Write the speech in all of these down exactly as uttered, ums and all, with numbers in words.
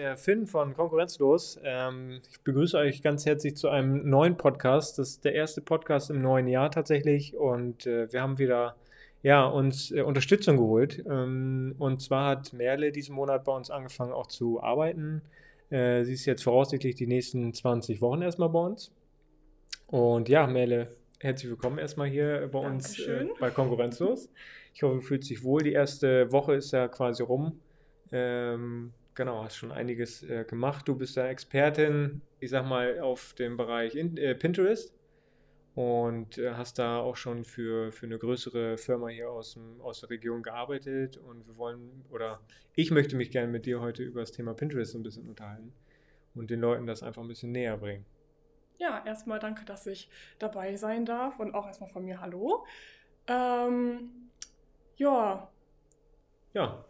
Der Finn von Konkurrenzlos. Ähm, ich begrüße euch ganz herzlich zu einem neuen Podcast. Das ist der erste Podcast im neuen Jahr tatsächlich und äh, wir haben wieder ja, uns äh, Unterstützung geholt. Ähm, und zwar hat Merle diesen Monat bei uns angefangen auch zu arbeiten. Äh, sie ist jetzt voraussichtlich die nächsten zwanzig Wochen erstmal bei uns. Und ja, Merle, herzlich willkommen erstmal hier bei uns äh, bei Konkurrenzlos. Ich hoffe, du fühlst dich wohl. Die erste Woche ist ja quasi rum. Ähm, Genau, hast schon einiges äh, gemacht. Du bist ja Expertin, ich sag mal, auf dem Bereich in, äh, Pinterest und äh, hast da auch schon für, für eine größere Firma hier aus, dem, aus der Region gearbeitet. Und wir wollen, oder ich möchte mich gerne mit dir heute über das Thema Pinterest ein bisschen unterhalten und den Leuten das einfach ein bisschen näher bringen. Ja, erstmal danke, dass ich dabei sein darf und auch erstmal von mir Hallo. Ähm, ja. Ja.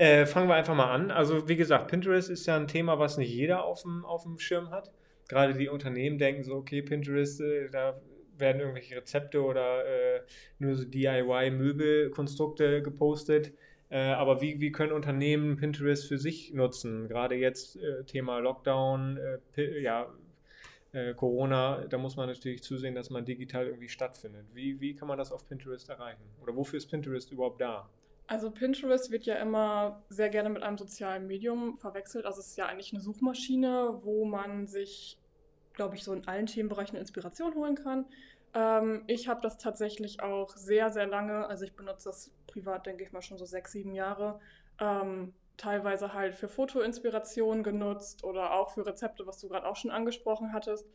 Äh, fangen wir einfach mal an. Also wie gesagt, Pinterest ist ja ein Thema, was nicht jeder auf dem, auf dem Schirm hat. Gerade die Unternehmen denken so, okay, Pinterest, äh, da werden irgendwelche Rezepte oder äh, nur so D I Y-Möbelkonstrukte gepostet. Äh, aber wie, wie können Unternehmen Pinterest für sich nutzen? Gerade jetzt äh, Thema Lockdown, äh, ja, äh, Corona, da muss man natürlich zusehen, dass man digital irgendwie stattfindet. Wie, wie kann man das auf Pinterest erreichen? Oder wofür ist Pinterest überhaupt da? Also Pinterest wird ja immer sehr gerne mit einem sozialen Medium verwechselt. Also es ist ja eigentlich eine Suchmaschine, wo man sich, glaube ich, so in allen Themenbereichen Inspiration holen kann. Ähm, ich habe das tatsächlich auch sehr, sehr lange, also ich benutze das privat, denke ich mal, schon so sechs, sieben Jahre, ähm, teilweise halt für Fotoinspiration genutzt oder auch für Rezepte, was du gerade auch schon angesprochen hattest.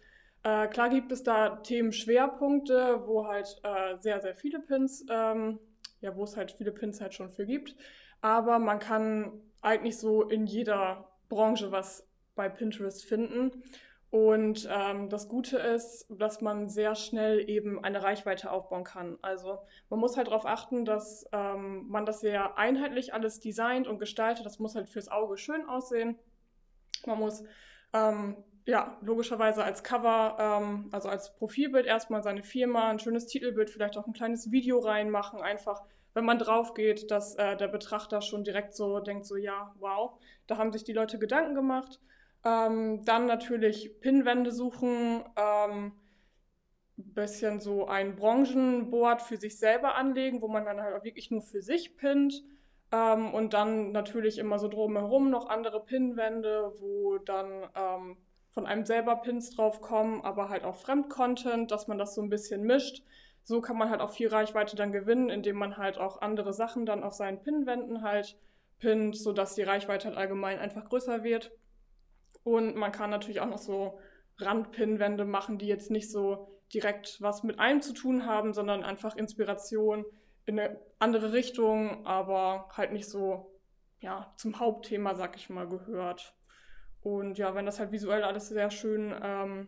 Äh, klar gibt es da Themenschwerpunkte, wo halt äh, sehr, sehr viele Pins ähm, ja, wo es halt viele Pins halt schon für gibt. Aber man kann eigentlich so in jeder Branche was bei Pinterest finden. Und ähm, das Gute ist, dass man sehr schnell eben eine Reichweite aufbauen kann. Also man muss halt darauf achten, dass ähm, man das sehr einheitlich alles designt und gestaltet. Das muss halt fürs Auge schön aussehen. Man muss ähm, ja logischerweise als Cover, ähm, also als Profilbild erstmal seine Firma, ein schönes Titelbild, vielleicht auch ein kleines Video reinmachen, einfach wenn man drauf geht, dass äh, der Betrachter schon direkt so denkt, so ja, wow, da haben sich die Leute Gedanken gemacht. Ähm, dann natürlich Pinwände suchen, ähm, bisschen so ein Branchenboard für sich selber anlegen, wo man dann halt auch wirklich nur für sich pinnt. Ähm, und dann natürlich immer so drumherum noch andere Pinwände, wo dann ähm, von einem selber Pins drauf kommen, aber halt auch Fremdcontent, dass man das so ein bisschen mischt. So kann man halt auch viel Reichweite dann gewinnen, indem man halt auch andere Sachen dann auf seinen Pinwänden halt pinnt, sodass die Reichweite halt allgemein einfach größer wird. Und man kann natürlich auch noch so Randpinwände machen, die jetzt nicht so direkt was mit einem zu tun haben, sondern einfach Inspiration in eine andere Richtung, aber halt nicht so ja, zum Hauptthema, sag ich mal, gehört. Und ja, wenn das halt visuell alles sehr schön ähm,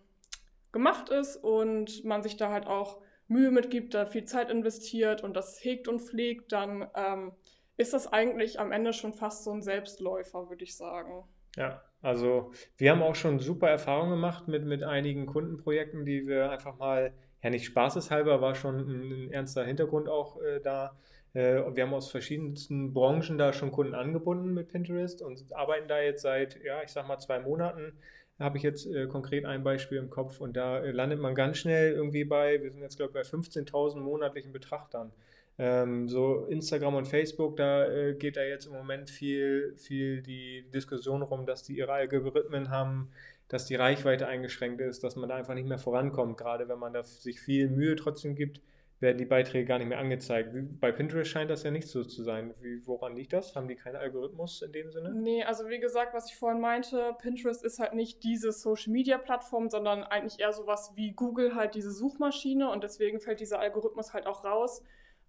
gemacht ist und man sich da halt auch Mühe mitgibt, da viel Zeit investiert und das hegt und pflegt, dann ähm, ist das eigentlich am Ende schon fast so ein Selbstläufer, würde ich sagen. Ja, also wir haben auch schon super Erfahrungen gemacht mit, mit einigen Kundenprojekten, die wir einfach mal, ja nicht spaßeshalber, war schon ein, ein ernster Hintergrund auch äh, da. Äh, wir haben aus verschiedensten Branchen da schon Kunden angebunden mit Pinterest und arbeiten da jetzt seit, ja ich sag mal zwei Monaten. Da habe ich jetzt äh, konkret ein Beispiel im Kopf und da äh, landet man ganz schnell irgendwie bei, wir sind jetzt glaube ich bei fünfzehntausend monatlichen Betrachtern. Ähm, so Instagram und Facebook, da äh, geht da jetzt im Moment viel, viel die Diskussion rum, dass die ihre Algorithmen haben, dass die Reichweite eingeschränkt ist, dass man da einfach nicht mehr vorankommt. Gerade wenn man da sich viel Mühe trotzdem gibt, werden die Beiträge gar nicht mehr angezeigt. Bei Pinterest scheint das ja nicht so zu sein. Wie, woran liegt das? Haben die keinen Algorithmus in dem Sinne? Nee, also wie gesagt, was ich vorhin meinte, Pinterest ist halt nicht diese Social-Media-Plattform, sondern eigentlich eher sowas wie Google, halt diese Suchmaschine. Und deswegen fällt dieser Algorithmus halt auch raus.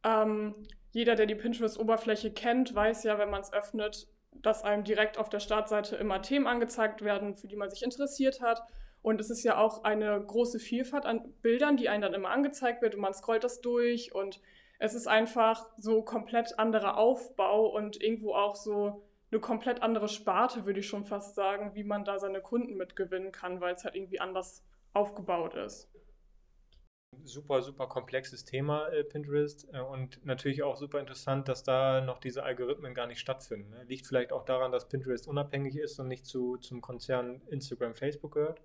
Ähm, jeder, der die Pinterest-Oberfläche kennt, weiß ja, wenn man es öffnet, dass einem direkt auf der Startseite immer Themen angezeigt werden, für die man sich interessiert hat. Und es ist ja auch eine große Vielfalt an Bildern, die einem dann immer angezeigt wird und man scrollt das durch und es ist einfach so komplett anderer Aufbau und irgendwo auch so eine komplett andere Sparte, würde ich schon fast sagen, wie man da seine Kunden mitgewinnen kann, weil es halt irgendwie anders aufgebaut ist. super, super komplexes Thema, äh, Pinterest. Äh, und natürlich auch super interessant, dass da noch diese Algorithmen gar nicht stattfinden. Ne? Liegt vielleicht auch daran, dass Pinterest unabhängig ist und nicht zu, zum Konzern Instagram, Facebook gehört,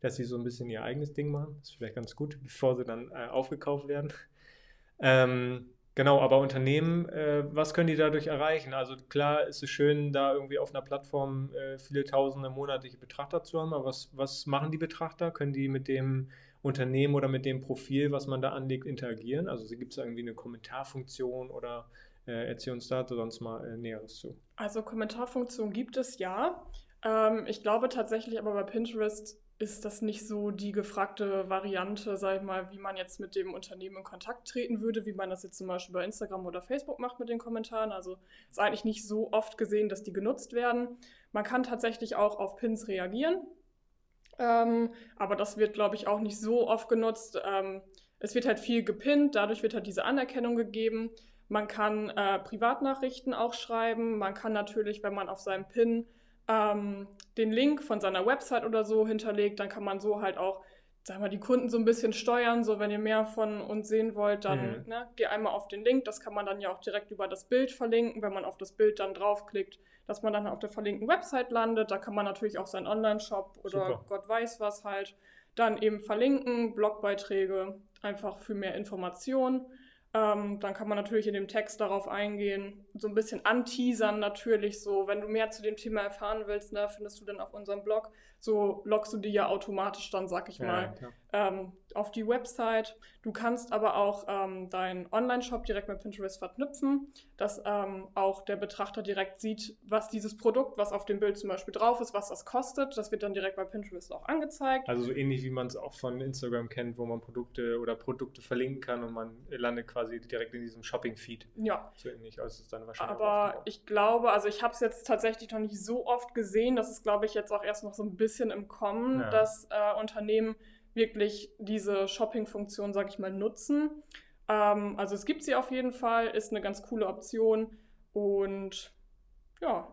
dass sie so ein bisschen ihr eigenes Ding machen. Das ist vielleicht ganz gut, bevor sie dann äh, aufgekauft werden. Ähm, genau, aber Unternehmen, äh, was können die dadurch erreichen? Also klar ist es schön, da irgendwie auf einer Plattform äh, viele tausende monatliche Betrachter zu haben, aber was, was machen die Betrachter? Können die mit dem Unternehmen oder mit dem Profil, was man da anlegt, interagieren? Also gibt es irgendwie eine Kommentarfunktion oder äh, erzähl uns da sonst mal äh, Näheres zu. Also Kommentarfunktion gibt es ja. Ähm, ich glaube tatsächlich aber bei Pinterest ist das nicht so die gefragte Variante, sag ich mal, wie man jetzt mit dem Unternehmen in Kontakt treten würde, wie man das jetzt zum Beispiel bei Instagram oder Facebook macht mit den Kommentaren. Also ist eigentlich nicht so oft gesehen, dass die genutzt werden. Man kann tatsächlich auch auf Pins reagieren, ähm, aber das wird, glaube ich, auch nicht so oft genutzt. Ähm, es wird halt viel gepinnt, dadurch wird halt diese Anerkennung gegeben. Man kann äh, Privatnachrichten auch schreiben. Man kann natürlich, wenn man auf seinem Pin Ähm, den Link von seiner Website oder so hinterlegt, dann kann man so halt auch, sag mal, die Kunden so ein bisschen steuern, so wenn ihr mehr von uns sehen wollt, dann mhm. ne, geh einmal auf den Link, das kann man dann ja auch direkt über das Bild verlinken, wenn man auf das Bild dann draufklickt, dass man dann auf der verlinkten Website landet, da kann man natürlich auch seinen Online-Shop oder Super. Gott weiß was halt dann eben verlinken, Blogbeiträge, einfach für mehr Informationen. Ähm, dann kann man natürlich in dem Text darauf eingehen, so ein bisschen anteasern natürlich so, wenn du mehr zu dem Thema erfahren willst, ne, findest du dann auf unserem Blog, so lockst du die ja automatisch dann, sag ich mal, ja, ähm, auf die Website. Du kannst aber auch ähm, deinen Online-Shop direkt mit Pinterest verknüpfen, dass ähm, auch der Betrachter direkt sieht, was dieses Produkt, was auf dem Bild zum Beispiel drauf ist, was das kostet. Das wird dann direkt bei Pinterest auch angezeigt. Also so ähnlich wie man es auch von Instagram kennt, wo man Produkte oder Produkte verlinken kann und man landet quasi direkt in diesem Shopping-Feed. Ja. So ähnlich, als es dann wahrscheinlich Aber ich glaube, also ich habe es jetzt tatsächlich noch nicht so oft gesehen, das ist, glaube ich, jetzt auch erst noch so ein bisschen im Kommen, ja. dass äh, Unternehmen wirklich diese Shopping-Funktion, sage ich mal, nutzen. Ähm, also es gibt sie auf jeden Fall, ist eine ganz coole Option und ja.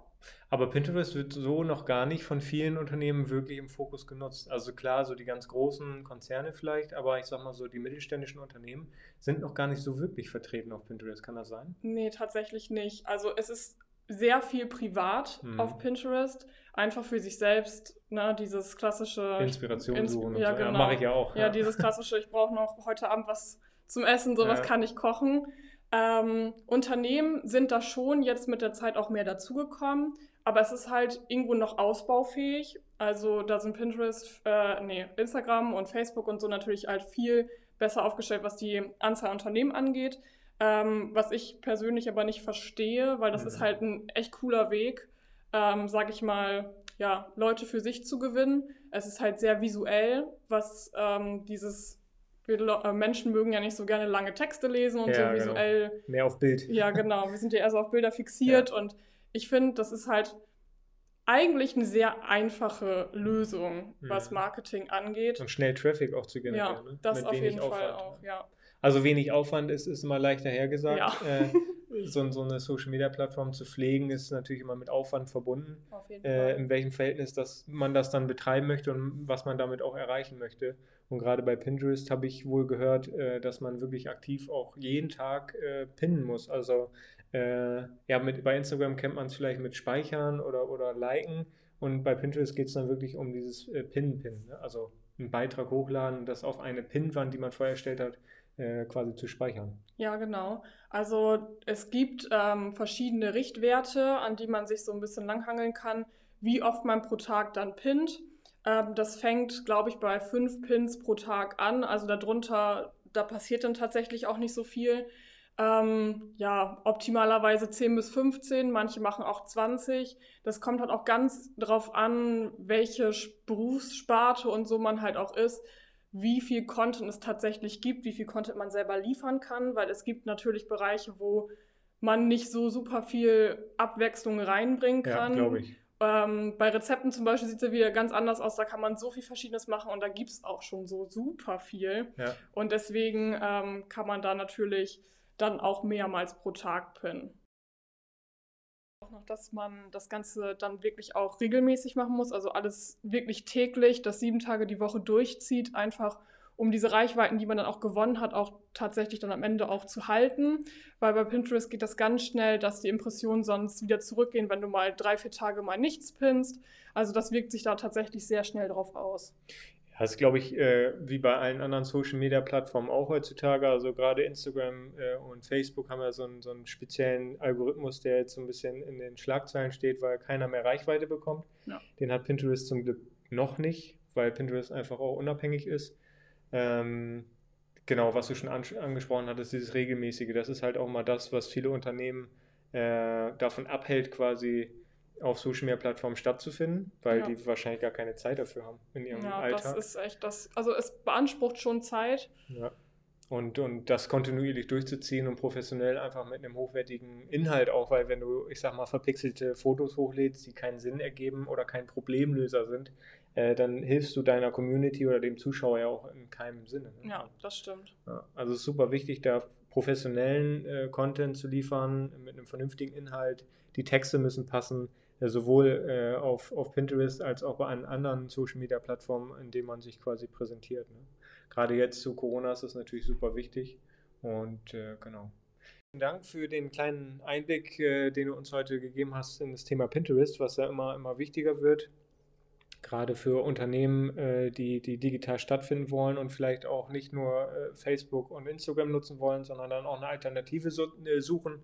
Aber Pinterest wird so noch gar nicht von vielen Unternehmen wirklich im Fokus genutzt. Also klar, so die ganz großen Konzerne vielleicht, aber ich sag mal so, die mittelständischen Unternehmen sind noch gar nicht so wirklich vertreten auf Pinterest. Kann das sein? Nee, tatsächlich nicht. Also es ist sehr viel privat mhm. auf Pinterest, einfach für sich selbst, ne, dieses klassische... Inspiration Insp- suchen. Ja, so. Genau. Ja, mache ich ja auch. Ja, ja. Dieses klassische, ich brauche noch heute Abend was zum Essen, sowas ja. kann ich kochen. Ähm, Unternehmen sind da schon jetzt mit der Zeit auch mehr dazugekommen, aber es ist halt irgendwo noch ausbaufähig. Also da sind Pinterest, äh, nee, Instagram und Facebook und so natürlich halt viel besser aufgestellt, was die Anzahl Unternehmen angeht. Ähm, was ich persönlich aber nicht verstehe, weil das mhm. ist halt ein echt cooler Weg, ähm, sag ich mal, ja, Leute für sich zu gewinnen. Es ist halt sehr visuell, was ähm, dieses... Wir Menschen mögen ja nicht so gerne lange Texte lesen und ja, so visuell. Genau. Mehr auf Bild. Ja, genau. Wir sind ja eher so auf Bilder fixiert. Ja. Und ich finde, das ist halt eigentlich eine sehr einfache Lösung, ja. was Marketing angeht. Und schnell Traffic auch zu generieren. Ja, ne? das Mit auf wenig jeden Aufwand. Fall auch, ja. Also wenig Aufwand ist, ist immer leichter hergesagt. Ja. Äh, So, so eine Social-Media-Plattform zu pflegen, ist natürlich immer mit Aufwand verbunden, Auf jeden Fall. Äh, in welchem Verhältnis dass man das dann betreiben möchte und was man damit auch erreichen möchte. Und gerade bei Pinterest habe ich wohl gehört, äh, dass man wirklich aktiv auch jeden Tag äh, pinnen muss. Also äh, ja, mit, bei Instagram kennt man es vielleicht mit Speichern oder, oder Liken und bei Pinterest geht es dann wirklich um dieses äh, Pinnen-Pinnen, ne? Also einen Beitrag hochladen und das auf eine Pinnwand, die man vorher erstellt hat, quasi zu speichern. Ja, genau. Also es gibt ähm, verschiedene Richtwerte, an die man sich so ein bisschen langhangeln kann, wie oft man pro Tag dann pinnt. Ähm, das fängt, glaube ich, bei fünf Pins pro Tag an. Also darunter, da passiert dann tatsächlich auch nicht so viel. Ähm, ja, optimalerweise zehn bis fünfzehn, manche machen auch zwanzig. Das kommt halt auch ganz drauf an, welche Berufssparte und so man halt auch ist, wie viel Content es tatsächlich gibt, wie viel Content man selber liefern kann, weil es gibt natürlich Bereiche, wo man nicht so super viel Abwechslung reinbringen kann. Ja, glaube ich. Ähm, bei Rezepten zum Beispiel sieht es ja wieder ganz anders aus, da kann man so viel Verschiedenes machen und da gibt es auch schon so super viel. Ja. Und deswegen ähm, kann man da natürlich dann auch mehrmals pro Tag pinnen. Auch noch, dass man das Ganze dann wirklich auch regelmäßig machen muss, also alles wirklich täglich, das sieben Tage die Woche durchzieht, einfach um diese Reichweiten, die man dann auch gewonnen hat, auch tatsächlich dann am Ende auch zu halten. Weil bei Pinterest geht das ganz schnell, dass die Impressionen sonst wieder zurückgehen, wenn du mal drei, vier Tage mal nichts pinnst. Also das wirkt sich da tatsächlich sehr schnell drauf aus. Das ist, glaube ich, äh, wie bei allen anderen Social-Media-Plattformen auch heutzutage. Also gerade Instagram äh, und Facebook haben ja so einen, so einen speziellen Algorithmus, der jetzt so ein bisschen in den Schlagzeilen steht, weil keiner mehr Reichweite bekommt. Ja. Den hat Pinterest zum Glück noch nicht, weil Pinterest einfach auch unabhängig ist. Ähm, genau, was du schon an- angesprochen hattest, dieses regelmäßige. Das ist halt auch mal das, was viele Unternehmen äh, davon abhält, quasi auf Social-Media-Plattformen stattzufinden, weil ja. die wahrscheinlich gar keine Zeit dafür haben in ihrem ja, Alltag. Ja, das ist echt das, also es beansprucht schon Zeit. Ja. Und, und das kontinuierlich durchzuziehen und professionell einfach mit einem hochwertigen Inhalt auch, weil wenn du, ich sag mal, verpixelte Fotos hochlädst, die keinen Sinn ergeben oder kein Problemlöser sind, äh, dann hilfst du deiner Community oder dem Zuschauer ja auch in keinem Sinne. Ne? Ja, das stimmt. Ja. Also es ist super wichtig, da professionellen äh, Content zu liefern, mit einem vernünftigen Inhalt. Die Texte müssen passen, sowohl äh, auf, auf Pinterest als auch bei allen anderen Social-Media-Plattformen, in denen man sich quasi präsentiert. Ne? Gerade jetzt zu Corona ist das natürlich super wichtig. Und äh, genau. Vielen Dank für den kleinen Einblick, äh, den du uns heute gegeben hast in das Thema Pinterest, was ja immer, immer wichtiger wird. Gerade für Unternehmen, äh, die, die digital stattfinden wollen und vielleicht auch nicht nur äh, Facebook und Instagram nutzen wollen, sondern dann auch eine Alternative so, äh, suchen.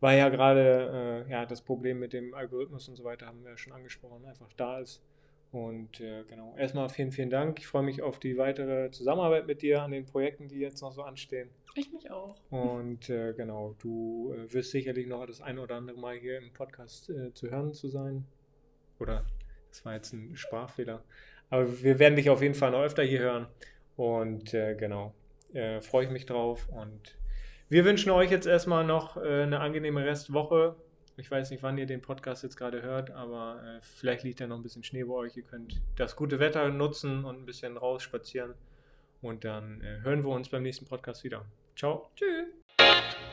War ja gerade äh, ja, das Problem mit dem Algorithmus und so weiter, haben wir ja schon angesprochen, einfach da ist. Und äh, genau, erstmal vielen, vielen Dank. Ich freue mich auf die weitere Zusammenarbeit mit dir an den Projekten, die jetzt noch so anstehen. Ich mich auch. Und äh, genau, du äh, wirst sicherlich noch das ein oder andere Mal hier im Podcast äh, zu hören zu sein. Oder, das war jetzt ein Sprachfehler. Aber wir werden dich auf jeden Fall noch öfter hier hören. Und äh, genau, äh, freue ich mich drauf und wir wünschen euch jetzt erstmal noch eine angenehme Restwoche. Ich weiß nicht, wann ihr den Podcast jetzt gerade hört, aber vielleicht liegt ja noch ein bisschen Schnee bei euch. Ihr könnt das gute Wetter nutzen und ein bisschen raus spazieren. Und dann hören wir uns beim nächsten Podcast wieder. Ciao. Tschüss.